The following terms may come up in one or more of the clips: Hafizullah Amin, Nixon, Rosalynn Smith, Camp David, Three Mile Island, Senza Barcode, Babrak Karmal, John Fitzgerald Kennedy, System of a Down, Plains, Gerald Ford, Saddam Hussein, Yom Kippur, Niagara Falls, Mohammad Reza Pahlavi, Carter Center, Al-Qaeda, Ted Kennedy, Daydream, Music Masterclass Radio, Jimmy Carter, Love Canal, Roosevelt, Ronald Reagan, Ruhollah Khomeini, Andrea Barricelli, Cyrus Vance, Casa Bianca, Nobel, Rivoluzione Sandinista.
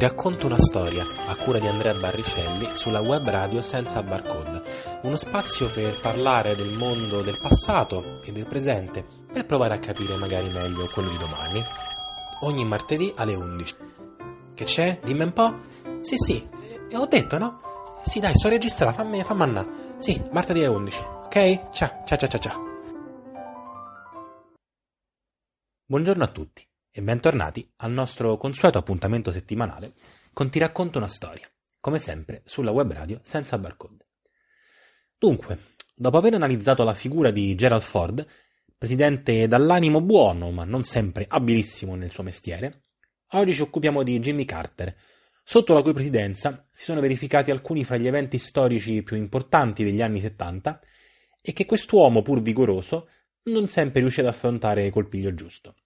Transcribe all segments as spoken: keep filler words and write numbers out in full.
racconto una storia, a cura di Andrea Barricelli, sulla web radio Senza Barcode, uno spazio per parlare del mondo del passato e del presente, per provare a capire magari meglio quello di domani. Ogni martedì alle undici. Che c'è? Dimmi un po'? Sì, sì, e ho detto, no? Sì, dai, sto registrando, fammi, fammi annà. Sì, martedì alle undici, ok? Ciao, ciao, ciao, ciao, ciao. Buongiorno a tutti e bentornati al nostro consueto appuntamento settimanale con Ti racconto una storia, come sempre sulla web radio Senza Barcode. Dunque, dopo aver analizzato la figura di Gerald Ford, presidente dall'animo buono ma non sempre abilissimo nel suo mestiere, oggi ci occupiamo di Jimmy Carter, sotto la cui presidenza si sono verificati alcuni fra gli eventi storici più importanti degli anni settanta e che quest'uomo pur vigoroso non sempre riuscì ad affrontare col piglio giusto.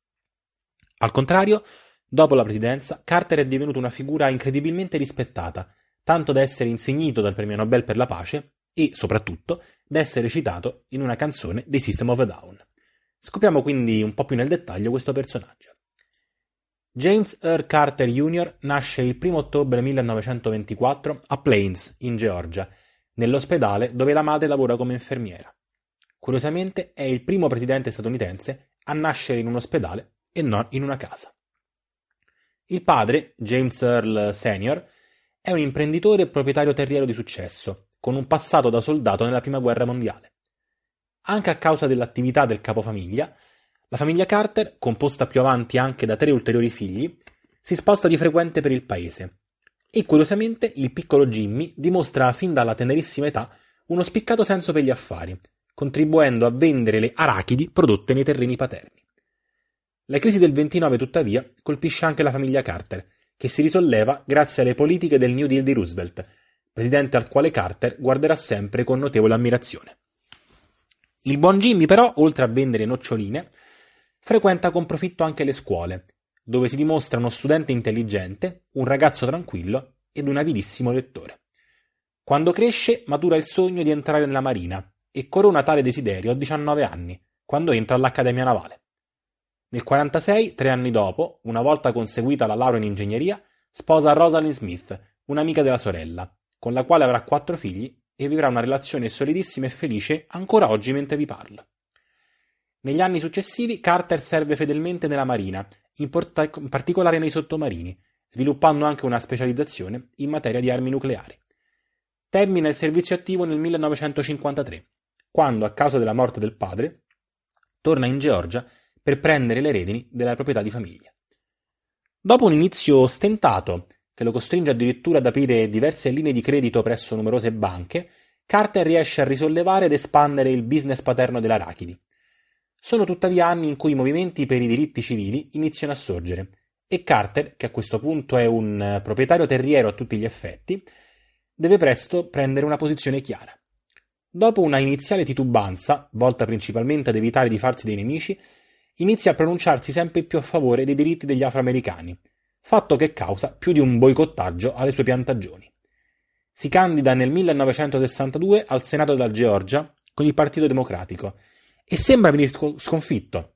Al contrario, dopo la presidenza, Carter è divenuto una figura incredibilmente rispettata, tanto da essere insignito dal premio Nobel per la pace e, soprattutto, da essere citato in una canzone dei System of a Down. Scopriamo quindi un po' più nel dettaglio questo personaggio. James Earl Carter junior nasce il primo ottobre millenovecentoventiquattro a Plains, in Georgia, nell'ospedale dove la madre lavora come infermiera. Curiosamente è il primo presidente statunitense a nascere in un ospedale e non in una casa. Il padre, James Earl senior, è un imprenditore e proprietario terriero di successo, con un passato da soldato nella Prima Guerra Mondiale. Anche a causa dell'attività del capofamiglia, la famiglia Carter, composta più avanti anche da tre ulteriori figli, si sposta di frequente per il paese. E curiosamente il piccolo Jimmy dimostra fin dalla tenerissima età uno spiccato senso per gli affari, contribuendo a vendere le arachidi prodotte nei terreni paterni. La crisi del ventinove, tuttavia, colpisce anche la famiglia Carter, che si risolleva grazie alle politiche del New Deal di Roosevelt, presidente al quale Carter guarderà sempre con notevole ammirazione. Il buon Jimmy, però, oltre a vendere noccioline, frequenta con profitto anche le scuole, dove si dimostra uno studente intelligente, un ragazzo tranquillo ed un avidissimo lettore. Quando cresce, matura il sogno di entrare nella marina, e corona tale desiderio a diciannove anni, quando entra all'Accademia Navale. Nel quarantasei, tre anni dopo, una volta conseguita la laurea in ingegneria, sposa Rosalynn Smith, un'amica della sorella, con la quale avrà quattro figli e vivrà una relazione solidissima e felice ancora oggi mentre vi parlo. Negli anni successivi Carter serve fedelmente nella marina, in, porta- in particolare nei sottomarini, sviluppando anche una specializzazione in materia di armi nucleari. Termina il servizio attivo nel millenovecentocinquantatré. Quando, a causa della morte del padre, torna in Georgia per prendere le redini della proprietà di famiglia. Dopo un inizio stentato, che lo costringe addirittura ad aprire diverse linee di credito presso numerose banche, Carter riesce a risollevare ed espandere il business paterno dell'arachidi. Sono tuttavia anni in cui i movimenti per i diritti civili iniziano a sorgere, e Carter, che a questo punto è un proprietario terriero a tutti gli effetti, deve presto prendere una posizione chiara. Dopo una iniziale titubanza, volta principalmente ad evitare di farsi dei nemici, inizia a pronunciarsi sempre più a favore dei diritti degli afroamericani, fatto che causa più di un boicottaggio alle sue piantagioni. Si candida nel millenovecentosessantadue al Senato della Georgia con il Partito Democratico e sembra venir sconfitto,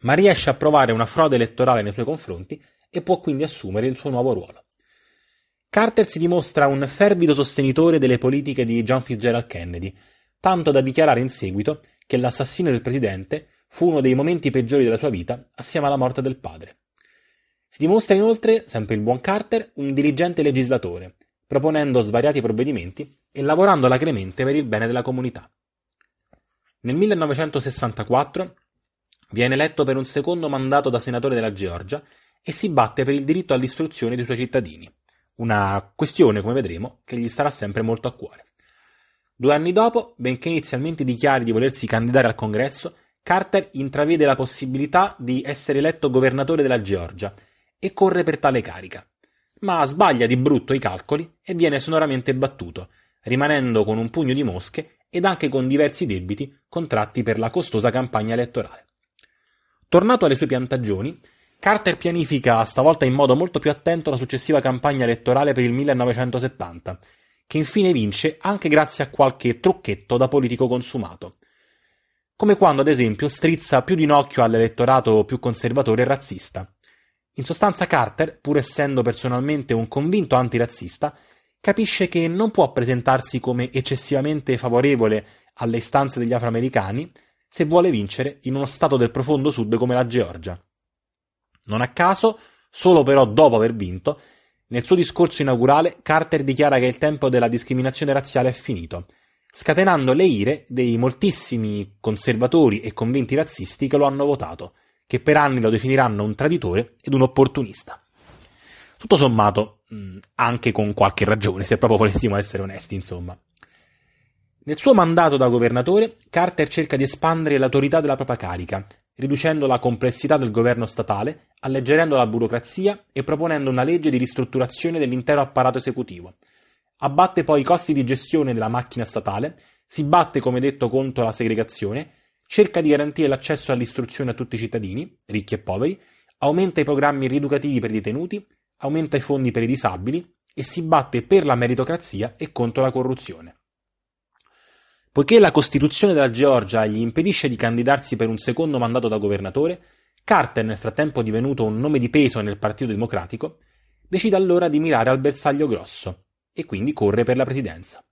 ma riesce a provare una frode elettorale nei suoi confronti e può quindi assumere il suo nuovo ruolo. Carter si dimostra un fervido sostenitore delle politiche di John Fitzgerald Kennedy, tanto da dichiarare in seguito che l'assassino del presidente fu uno dei momenti peggiori della sua vita, assieme alla morte del padre. Si dimostra inoltre, sempre il buon Carter, un diligente legislatore, proponendo svariati provvedimenti e lavorando alacremente per il bene della comunità. Nel millenovecentosessantaquattro viene eletto per un secondo mandato da senatore della Georgia e si batte per il diritto all'istruzione dei suoi cittadini. Una questione, come vedremo, che gli starà sempre molto a cuore. Due anni dopo, benché inizialmente dichiari di volersi candidare al Congresso, Carter intravede la possibilità di essere eletto governatore della Georgia e corre per tale carica. Ma sbaglia di brutto i calcoli e viene sonoramente battuto, rimanendo con un pugno di mosche ed anche con diversi debiti contratti per la costosa campagna elettorale. Tornato alle sue piantagioni, Carter pianifica, stavolta in modo molto più attento, la successiva campagna elettorale per il millenovecentosettanta, che infine vince anche grazie a qualche trucchetto da politico consumato. Come quando, ad esempio, strizza più di un occhio all'elettorato più conservatore e razzista. In sostanza Carter, pur essendo personalmente un convinto antirazzista, capisce che non può presentarsi come eccessivamente favorevole alle istanze degli afroamericani se vuole vincere in uno stato del profondo sud come la Georgia. Non a caso, solo però dopo aver vinto, nel suo discorso inaugurale Carter dichiara che il tempo della discriminazione razziale è finito, scatenando le ire dei moltissimi conservatori e convinti razzisti che lo hanno votato, che per anni lo definiranno un traditore ed un opportunista. Tutto sommato, anche con qualche ragione, se proprio volessimo essere onesti, insomma. Nel suo mandato da governatore, Carter cerca di espandere l'autorità della propria carica, riducendo la complessità del governo statale, alleggerendo la burocrazia e proponendo una legge di ristrutturazione dell'intero apparato esecutivo. Abbatte poi i costi di gestione della macchina statale, si batte, come detto, contro la segregazione, cerca di garantire l'accesso all'istruzione a tutti i cittadini, ricchi e poveri, aumenta i programmi rieducativi per i detenuti, aumenta i fondi per i disabili e si batte per la meritocrazia e contro la corruzione. Poiché la Costituzione della Georgia gli impedisce di candidarsi per un secondo mandato da governatore, Carter, nel frattempo divenuto un nome di peso nel Partito Democratico, decide allora di mirare al bersaglio grosso e quindi corre per la presidenza.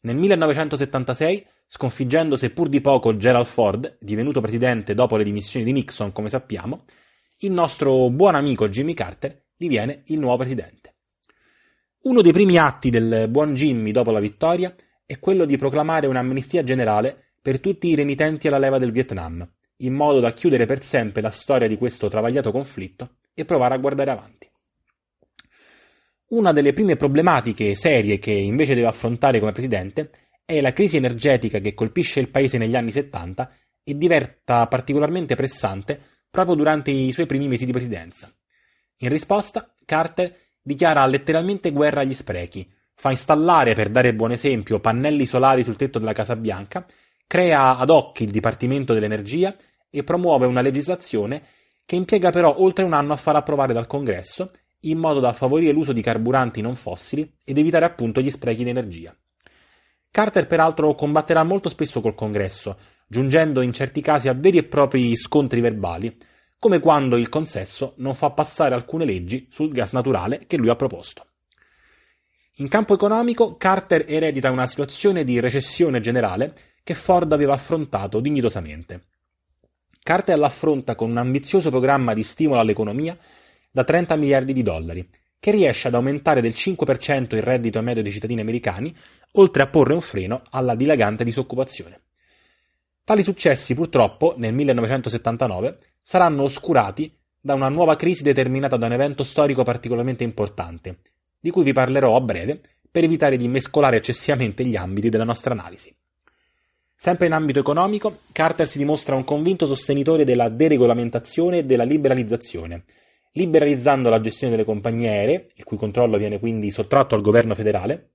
Nel millenovecentosettantasei, sconfiggendo seppur di poco Gerald Ford, divenuto presidente dopo le dimissioni di Nixon, come sappiamo, il nostro buon amico Jimmy Carter diviene il nuovo presidente. Uno dei primi atti del buon Jimmy dopo la vittoria è quello di proclamare un'amnistia generale per tutti i renitenti alla leva del Vietnam, in modo da chiudere per sempre la storia di questo travagliato conflitto e provare a guardare avanti. Una delle prime problematiche serie che invece deve affrontare come presidente è la crisi energetica che colpisce il paese negli anni settanta e diventa particolarmente pressante proprio durante i suoi primi mesi di presidenza. In risposta, Carter dichiara letteralmente guerra agli sprechi, fa installare, per dare buon esempio, pannelli solari sul tetto della Casa Bianca, crea ad hoc il Dipartimento dell'Energia e promuove una legislazione che impiega però oltre un anno a far approvare dal Congresso, in modo da favorire l'uso di carburanti non fossili ed evitare appunto gli sprechi di energia. Carter peraltro combatterà molto spesso col Congresso, giungendo in certi casi a veri e propri scontri verbali, come quando il consesso non fa passare alcune leggi sul gas naturale che lui ha proposto. In campo economico, Carter eredita una situazione di recessione generale che Ford aveva affrontato dignitosamente. Carter l'affronta con un ambizioso programma di stimolo all'economia da trenta miliardi di dollari, che riesce ad aumentare del cinque per cento il reddito medio dei cittadini americani, oltre a porre un freno alla dilagante disoccupazione. Tali successi, purtroppo, nel millenovecentosettantanove, saranno oscurati da una nuova crisi determinata da un evento storico particolarmente importante, di cui vi parlerò a breve per evitare di mescolare eccessivamente gli ambiti della nostra analisi. Sempre in ambito economico, Carter si dimostra un convinto sostenitore della deregolamentazione e della liberalizzazione, liberalizzando la gestione delle compagnie aeree, il cui controllo viene quindi sottratto al governo federale,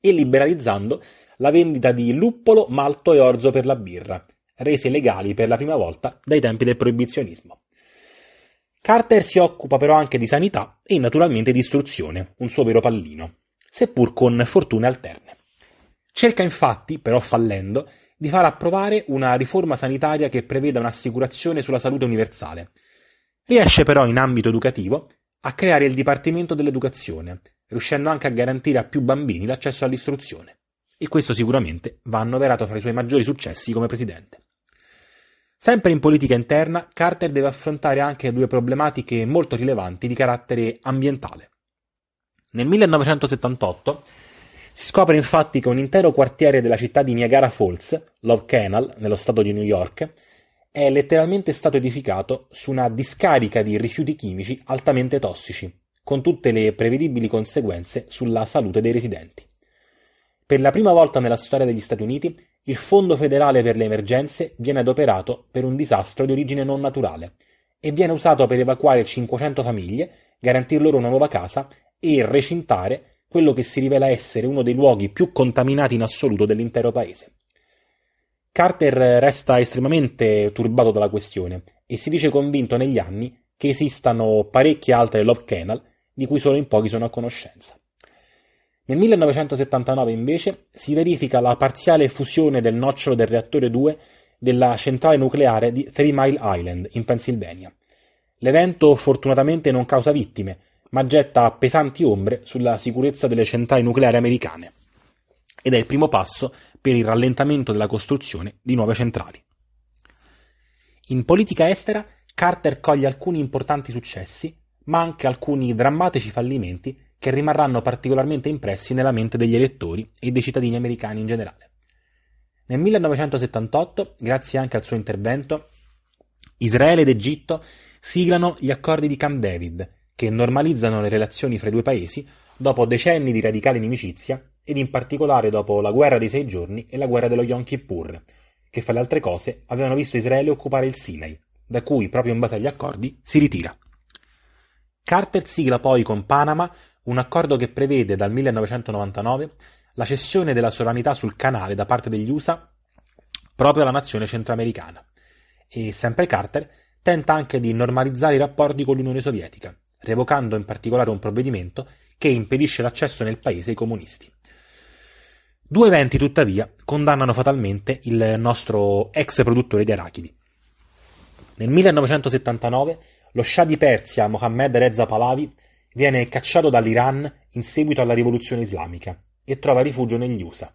e liberalizzando la vendita di luppolo, malto e orzo per la birra, rese legali per la prima volta dai tempi del proibizionismo. Carter si occupa però anche di sanità e naturalmente di istruzione, un suo vero pallino, seppur con fortune alterne. Cerca infatti, però fallendo, di far approvare una riforma sanitaria che preveda un'assicurazione sulla salute universale. Riesce però in ambito educativo a creare il Dipartimento dell'Educazione, riuscendo anche a garantire a più bambini l'accesso all'istruzione, e questo sicuramente va annoverato fra i suoi maggiori successi come presidente. Sempre in politica interna, Carter deve affrontare anche due problematiche molto rilevanti di carattere ambientale. Nel millenovecentosettantotto si scopre infatti che un intero quartiere della città di Niagara Falls, Love Canal, nello stato di New York, è letteralmente stato edificato su una discarica di rifiuti chimici altamente tossici, con tutte le prevedibili conseguenze sulla salute dei residenti. Per la prima volta nella storia degli Stati Uniti, il Fondo federale per le emergenze viene adoperato per un disastro di origine non naturale e viene usato per evacuare cinquecento famiglie, garantir loro una nuova casa e recintare quello che si rivela essere uno dei luoghi più contaminati in assoluto dell'intero paese. Carter resta estremamente turbato dalla questione e si dice convinto negli anni che esistano parecchie altre Love Canal di cui solo in pochi sono a conoscenza. Nel millenovecentosettantanove invece si verifica la parziale fusione del nocciolo del reattore due della centrale nucleare di Three Mile Island in Pennsylvania. L'evento fortunatamente non causa vittime, ma getta pesanti ombre sulla sicurezza delle centrali nucleari americane ed è il primo passo per il rallentamento della costruzione di nuove centrali. In politica estera, Carter coglie alcuni importanti successi, ma anche alcuni drammatici fallimenti che rimarranno particolarmente impressi nella mente degli elettori e dei cittadini americani in generale. Nel millenovecentosettantotto, grazie anche al suo intervento, Israele ed Egitto siglano gli accordi di Camp David, che normalizzano le relazioni fra i due paesi dopo decenni di radicale inimicizia ed in particolare dopo la guerra dei sei giorni e la guerra dello Yom Kippur, che fra le altre cose avevano visto Israele occupare il Sinai, da cui proprio in base agli accordi si ritira. Carter sigla poi con Panama un accordo che prevede dal millenovecentonovantanove la cessione della sovranità sul canale da parte degli U S A proprio alla nazione centroamericana, e sempre Carter tenta anche di normalizzare i rapporti con l'Unione Sovietica, revocando in particolare un provvedimento che impedisce l'accesso nel paese ai comunisti. Due eventi tuttavia condannano fatalmente il nostro ex produttore di arachidi. Nel millenovecentosettantanove lo scià di Persia Mohammad Reza Pahlavi viene cacciato dall'Iran in seguito alla rivoluzione islamica e trova rifugio negli U S A,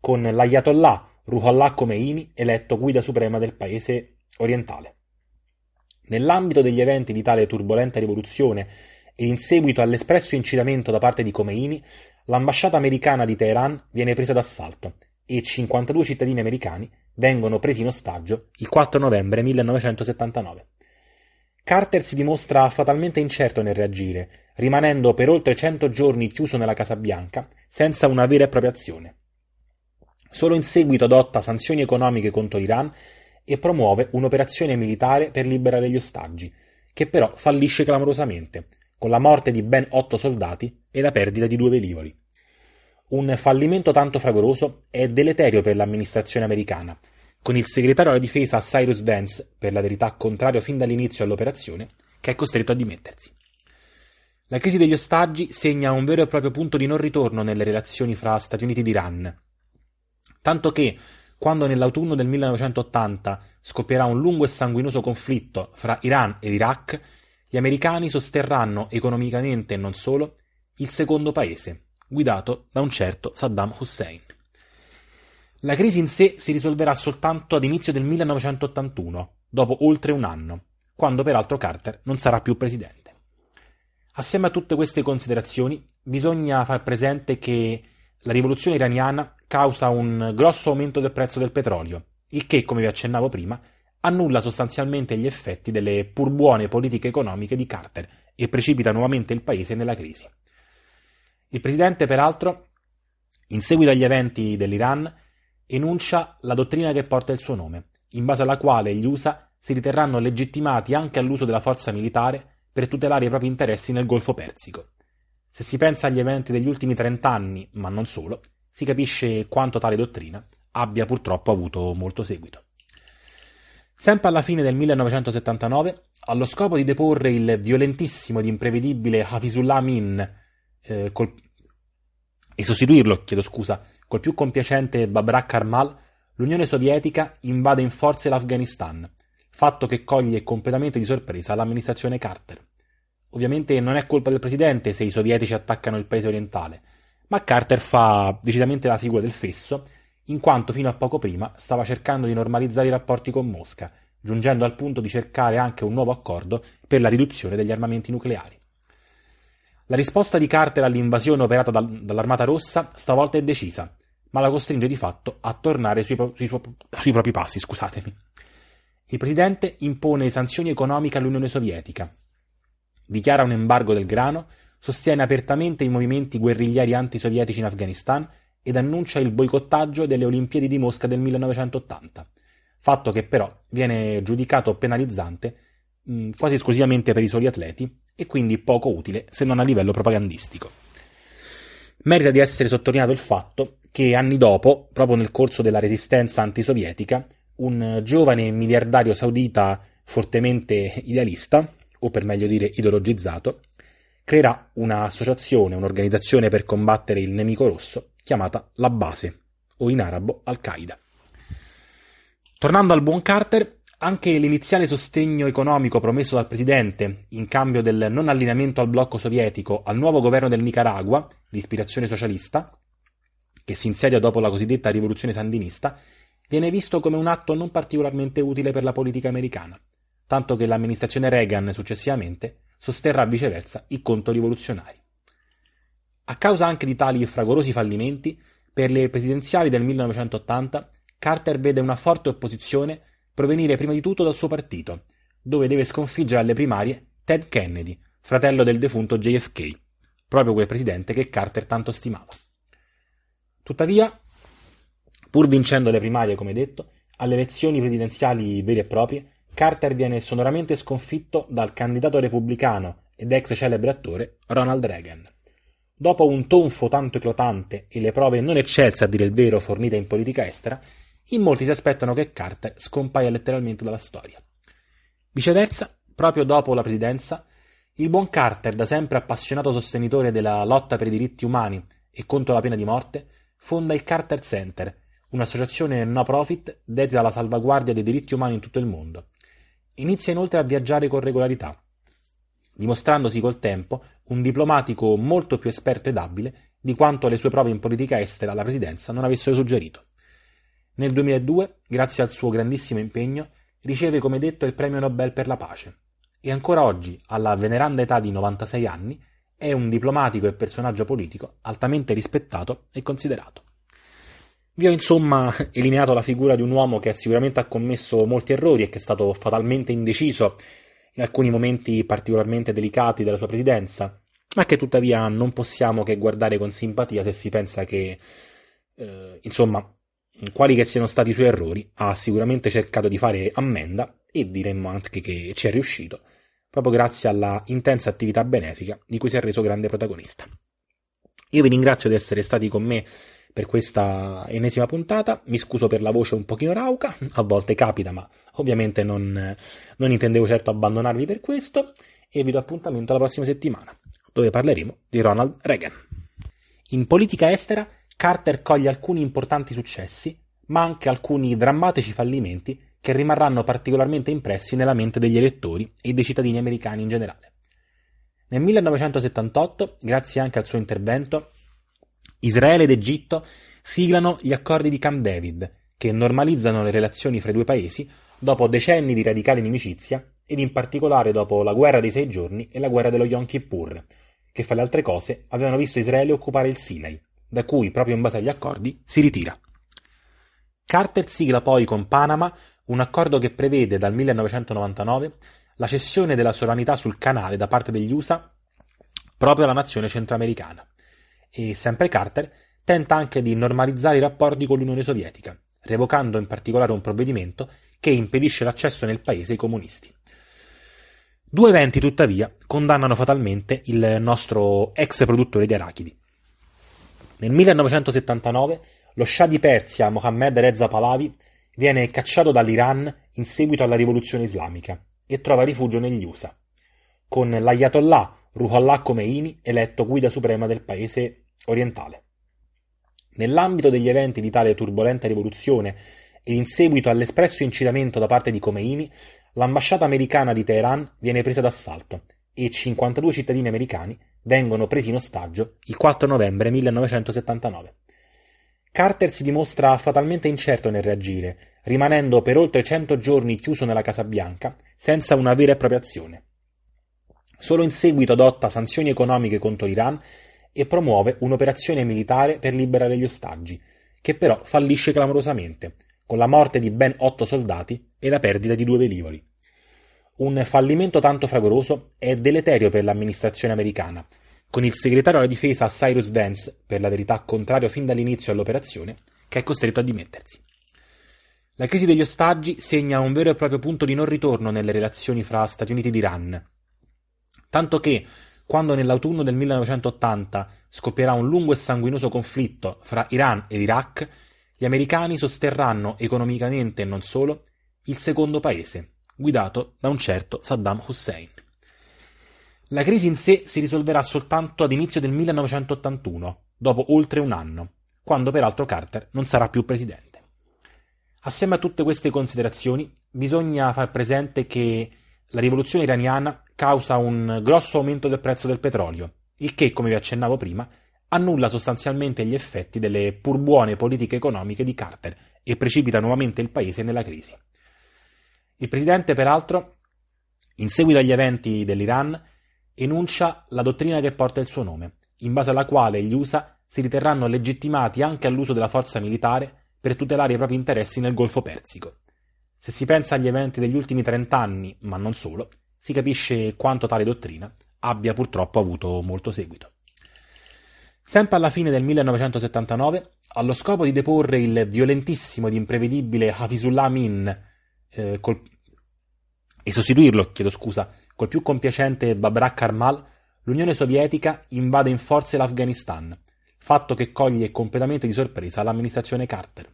con l'ayatollah Ruhollah Khomeini eletto guida suprema del paese orientale. Nell'ambito degli eventi di tale turbolenta rivoluzione e in seguito all'espresso incitamento da parte di Khomeini, l'ambasciata americana di Teheran viene presa d'assalto e cinquantadue cittadini americani vengono presi in ostaggio il quattro novembre millenovecentosettantanove. Carter si dimostra fatalmente incerto nel reagire, rimanendo per oltre cento giorni chiuso nella Casa Bianca senza una vera e propria azione. Solo in seguito adotta sanzioni economiche contro l'Iran e promuove un'operazione militare per liberare gli ostaggi, che però fallisce clamorosamente, con la morte di ben otto soldati e la perdita di due velivoli. Un fallimento tanto fragoroso è deleterio per l'amministrazione americana, con il segretario alla difesa Cyrus Vance, per la verità contrario fin dall'inizio all'operazione, che è costretto a dimettersi. La crisi degli ostaggi segna un vero e proprio punto di non ritorno nelle relazioni fra Stati Uniti ed Iran, tanto che quando nell'autunno del millenovecentottanta scoppierà un lungo e sanguinoso conflitto fra Iran ed Iraq, gli americani sosterranno economicamente e non solo il secondo paese, guidato da un certo Saddam Hussein. La crisi in sé si risolverà soltanto ad inizio del millenovecentottantuno, dopo oltre un anno, quando peraltro Carter non sarà più presidente. Assieme a tutte queste considerazioni, bisogna far presente che la rivoluzione iraniana causa un grosso aumento del prezzo del petrolio, il che, come vi accennavo prima, annulla sostanzialmente gli effetti delle pur buone politiche economiche di Carter e precipita nuovamente il paese nella crisi. Il presidente, peraltro, in seguito agli eventi dell'Iran, enuncia la dottrina che porta il suo nome, in base alla quale gli U S A si riterranno legittimati anche all'uso della forza militare per tutelare i propri interessi nel Golfo Persico. Se si pensa agli eventi degli ultimi trent'anni, ma non solo, si capisce quanto tale dottrina abbia purtroppo avuto molto seguito. Sempre alla fine del millenovecentosettantanove, allo scopo di deporre il violentissimo ed imprevedibile Hafizullah Amin eh, col... e sostituirlo, chiedo scusa, col più compiacente Babrak Karmal, l'Unione Sovietica invade in forze l'Afghanistan, fatto che coglie completamente di sorpresa l'amministrazione Carter. Ovviamente non è colpa del presidente se i sovietici attaccano il paese orientale, ma Carter fa decisamente la figura del fesso, in quanto fino a poco prima stava cercando di normalizzare i rapporti con Mosca, giungendo al punto di cercare anche un nuovo accordo per la riduzione degli armamenti nucleari. La risposta di Carter all'invasione operata dal, dall'Armata Rossa stavolta è decisa, ma la costringe di fatto a tornare sui, sui, sui propri passi, scusatemi. Il presidente impone sanzioni economiche all'Unione Sovietica, dichiara un embargo del grano, sostiene apertamente i movimenti guerriglieri antisovietici in Afghanistan ed annuncia il boicottaggio delle Olimpiadi di Mosca del millenovecentottanta, fatto che però viene giudicato penalizzante mh, quasi esclusivamente per i soli atleti e quindi poco utile se non a livello propagandistico. Merita di essere sottolineato il fatto che anni dopo, proprio nel corso della resistenza antisovietica, un giovane miliardario saudita fortemente idealista, o per meglio dire ideologizzato, creerà un'associazione, un'organizzazione per combattere il nemico rosso chiamata la Base, o in arabo Al-Qaeda. Tornando al buon Carter, Anche l'iniziale sostegno economico promesso dal presidente, in cambio del non allineamento al blocco sovietico, al nuovo governo del Nicaragua, di ispirazione socialista, che si insedia dopo la cosiddetta rivoluzione sandinista, viene visto come un atto non particolarmente utile per la politica americana, tanto che l'amministrazione Reagan successivamente sosterrà viceversa i controrivoluzionari. A causa anche di tali fragorosi fallimenti, per le presidenziali del millenovecentottanta, Carter vede una forte opposizione provenire prima di tutto dal suo partito, dove deve sconfiggere alle primarie Ted Kennedy, fratello del defunto J F K, proprio quel presidente che Carter tanto stimava. Tuttavia, pur vincendo le primarie, come detto, alle elezioni presidenziali vere e proprie, Carter viene sonoramente sconfitto dal candidato repubblicano ed ex celebre attore Ronald Reagan. Dopo un tonfo tanto eclatante e le prove non eccelse, a dire il vero, fornite in politica estera, in molti si aspettano che Carter scompaia letteralmente dalla storia. Viceversa, proprio dopo la presidenza, il buon Carter, da sempre appassionato sostenitore della lotta per i diritti umani e contro la pena di morte, fonda il Carter Center, un'associazione no profit dedita alla salvaguardia dei diritti umani in tutto il mondo. Inizia inoltre a viaggiare con regolarità, dimostrandosi col tempo un diplomatico molto più esperto ed abile di quanto le sue prove in politica estera alla presidenza non avessero suggerito. Nel duemiladue, grazie al suo grandissimo impegno, riceve come detto il premio Nobel per la pace e ancora oggi, alla veneranda età di novantasei anni, è un diplomatico e personaggio politico altamente rispettato e considerato. Vi ho insomma eliminato la figura di un uomo che sicuramente ha commesso molti errori e che è stato fatalmente indeciso in alcuni momenti particolarmente delicati della sua presidenza, ma che tuttavia non possiamo che guardare con simpatia se si pensa che, eh, insomma, quali che siano stati i suoi errori, ha sicuramente cercato di fare ammenda e diremmo anche che ci è riuscito, proprio grazie alla intensa attività benefica di cui si è reso grande protagonista. Io vi ringrazio di essere stati con me per questa ennesima puntata, mi scuso per la voce un pochino rauca, a volte capita, ma ovviamente non, non intendevo certo abbandonarvi per questo, e vi do appuntamento alla prossima settimana, dove parleremo di Ronald Reagan. In politica estera, Carter coglie alcuni importanti successi, ma anche alcuni drammatici fallimenti che rimarranno particolarmente impressi nella mente degli elettori e dei cittadini americani in generale. Nel millenovecentosettantotto, grazie anche al suo intervento, Israele ed Egitto siglano gli accordi di Camp David, che normalizzano le relazioni fra i due paesi dopo decenni di radicale inimicizia ed in particolare dopo la guerra dei sei giorni e la guerra dello Yom Kippur, che fra le altre cose avevano visto Israele occupare il Sinai, da cui, proprio in base agli accordi, si ritira. Carter sigla poi con Panama un accordo che prevede dal millenovecentonovantanove la cessione della sovranità sul canale da parte degli U S A proprio alla nazione centroamericana. E sempre Carter tenta anche di normalizzare i rapporti con l'Unione Sovietica, revocando in particolare un provvedimento che impedisce l'accesso nel paese ai comunisti. Due eventi, tuttavia, condannano fatalmente il nostro ex produttore di arachidi. Nel millenovecentosettantanove lo scià di Persia Mohammad Reza Pahlavi viene cacciato dall'Iran in seguito alla rivoluzione islamica e trova rifugio negli U S A, con l'ayatollah Ruhollah Khomeini eletto guida suprema del paese orientale. Nell'ambito degli eventi di tale turbolenta rivoluzione e in seguito all'espresso incitamento da parte di Khomeini, l'ambasciata americana di Teheran viene presa d'assalto e cinquantadue cittadini americani vengono presi in ostaggio il quattro novembre millenovecentosettantanove. Carter si dimostra fatalmente incerto nel reagire, rimanendo per oltre cento giorni chiuso nella Casa Bianca senza una vera e propria azione. Solo in seguito adotta sanzioni economiche contro l'Iran e promuove un'operazione militare per liberare gli ostaggi, che però fallisce clamorosamente, con la morte di ben otto soldati e la perdita di due velivoli. Un fallimento tanto fragoroso è deleterio per l'amministrazione americana, con il segretario alla difesa Cyrus Vance, per la verità contrario fin dall'inizio all'operazione, che è costretto a dimettersi. La crisi degli ostaggi segna un vero e proprio punto di non ritorno nelle relazioni fra Stati Uniti ed Iran, tanto che, quando nell'autunno del millenovecentottanta scoppierà un lungo e sanguinoso conflitto fra Iran ed Iraq, gli americani sosterranno economicamente e non solo il secondo paese, guidato da un certo Saddam Hussein. La crisi in sé si risolverà soltanto ad inizio del millenovecentottantuno, dopo oltre un anno, quando peraltro Carter non sarà più presidente. Assieme a tutte queste considerazioni, bisogna far presente che la rivoluzione iraniana causa un grosso aumento del prezzo del petrolio, il che, come vi accennavo prima, annulla sostanzialmente gli effetti delle pur buone politiche economiche di Carter e precipita nuovamente il paese nella crisi. Il presidente, peraltro, in seguito agli eventi dell'Iran, enuncia la dottrina che porta il suo nome, in base alla quale gli U S A si riterranno legittimati anche all'uso della forza militare per tutelare i propri interessi nel Golfo Persico. Se si pensa agli eventi degli ultimi trent'anni, ma non solo, si capisce quanto tale dottrina abbia purtroppo avuto molto seguito. Sempre alla fine del millenovecentosettantanove, allo scopo di deporre il violentissimo ed imprevedibile Hafizullah Amin eh, col... e sostituirlo, chiedo scusa, col più compiacente Babrak Karmal, l'Unione Sovietica invade in forze l'Afghanistan, fatto che coglie completamente di sorpresa l'amministrazione Carter.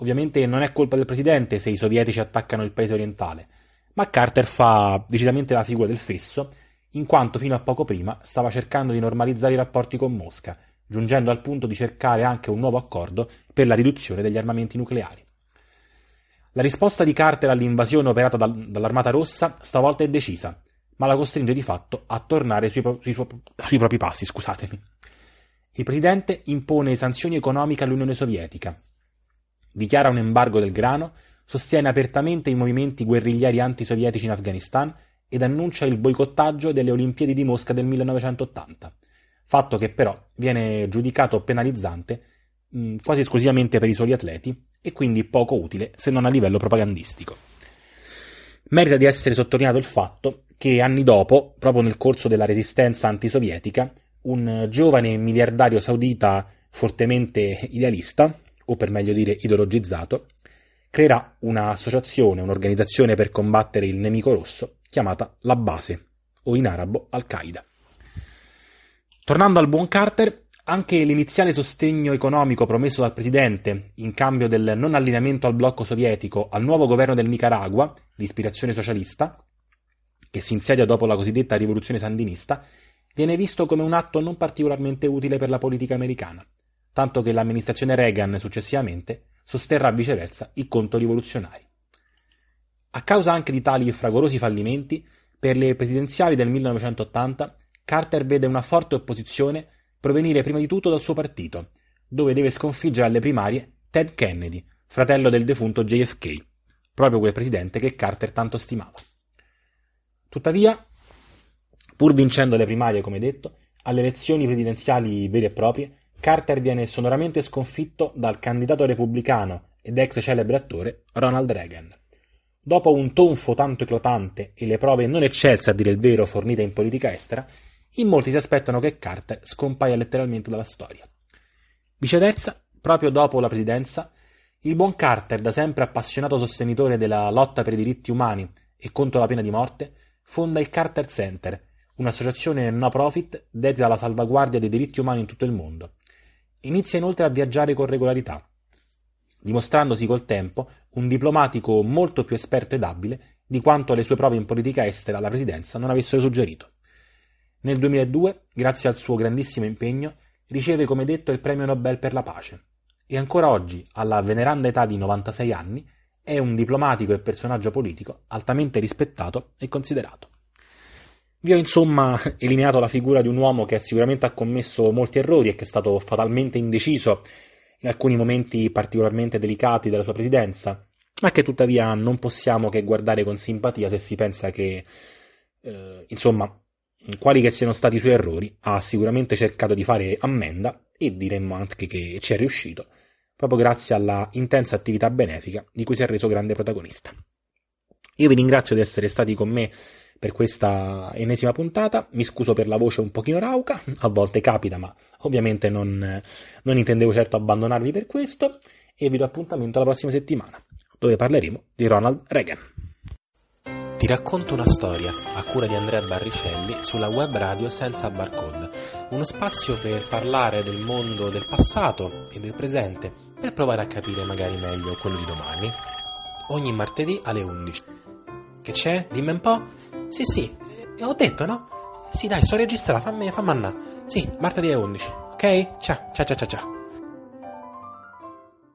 Ovviamente non è colpa del presidente se i sovietici attaccano il paese orientale, ma Carter fa decisamente la figura del fesso, in quanto fino a poco prima stava cercando di normalizzare i rapporti con Mosca, giungendo al punto di cercare anche un nuovo accordo per la riduzione degli armamenti nucleari. La risposta di Carter all'invasione operata dal, dall'Armata Rossa stavolta è decisa, ma la costringe di fatto a tornare sui, sui, sui propri passi, scusatemi. Il presidente impone sanzioni economiche all'Unione Sovietica, dichiara un embargo del grano, sostiene apertamente i movimenti guerriglieri antisovietici in Afghanistan ed annuncia il boicottaggio delle Olimpiadi di Mosca del millenovecentottanta, fatto che però viene giudicato penalizzante mh, quasi esclusivamente per i soli atleti e quindi poco utile se non a livello propagandistico. Merita di essere sottolineato il fatto che anni dopo, proprio nel corso della resistenza antisovietica, un giovane miliardario saudita fortemente idealista, o per meglio dire ideologizzato, creerà un'associazione, un'organizzazione per combattere il nemico rosso, chiamata la Base, o in arabo Al-Qaeda. Tornando al buon Carter, anche l'iniziale sostegno economico promesso dal presidente in cambio del non allineamento al blocco sovietico al nuovo governo del Nicaragua, di ispirazione socialista, che si insedia dopo la cosiddetta rivoluzione sandinista, viene visto come un atto non particolarmente utile per la politica americana, tanto che l'amministrazione Reagan successivamente sosterrà viceversa i controrivoluzionari. A causa anche di tali fragorosi fallimenti, per le presidenziali del millenovecentottanta Carter vede una forte opposizione provenire prima di tutto dal suo partito, dove deve sconfiggere alle primarie Ted Kennedy, fratello del defunto J F K, proprio quel presidente che Carter tanto stimava. Tuttavia, pur vincendo le primarie, come detto, alle elezioni presidenziali vere e proprie, Carter viene sonoramente sconfitto dal candidato repubblicano ed ex celebre attore Ronald Reagan. Dopo un tonfo tanto eclatante e le prove non eccelse, a dire il vero, fornite in politica estera, in molti si aspettano che Carter scompaia letteralmente dalla storia. Viceversa, proprio dopo la presidenza, il buon Carter, da sempre appassionato sostenitore della lotta per i diritti umani e contro la pena di morte, fonda il Carter Center, un'associazione no profit dedita alla salvaguardia dei diritti umani in tutto il mondo. Inizia inoltre a viaggiare con regolarità, dimostrandosi col tempo un diplomatico molto più esperto ed abile di quanto le sue prove in politica estera alla presidenza non avessero suggerito. Nel duemiladue, grazie al suo grandissimo impegno, riceve come detto il premio Nobel per la pace e ancora oggi, alla veneranda età di novantasei anni, è un diplomatico e personaggio politico altamente rispettato e considerato. Vi ho insomma eliminato la figura di un uomo che sicuramente ha commesso molti errori e che è stato fatalmente indeciso in alcuni momenti particolarmente delicati della sua presidenza, ma che tuttavia non possiamo che guardare con simpatia se si pensa che, eh, insomma, quali che siano stati i suoi errori, ha sicuramente cercato di fare ammenda e diremmo anche che ci è riuscito, proprio grazie alla intensa attività benefica di cui si è reso grande protagonista. Io vi ringrazio di essere stati con me per questa ennesima puntata, mi scuso per la voce un pochino rauca, a volte capita, ma ovviamente non, non intendevo certo abbandonarvi per questo, e vi do appuntamento alla prossima settimana, dove parleremo di Ronald Reagan. Ti racconto una storia, a cura di Andrea Barricelli, sulla web radio Senza Barcode, uno spazio per parlare del mondo del passato e del presente, per provare a capire magari meglio quello di domani, ogni martedì alle undici. Che c'è? Dimmi un po'? Sì, sì, eh, ho detto, no? Sì, dai, sto registrando, fammi, fammi andare. Sì, martedì alle undici, ok? Ciao, ciao, ciao, ciao, ciao.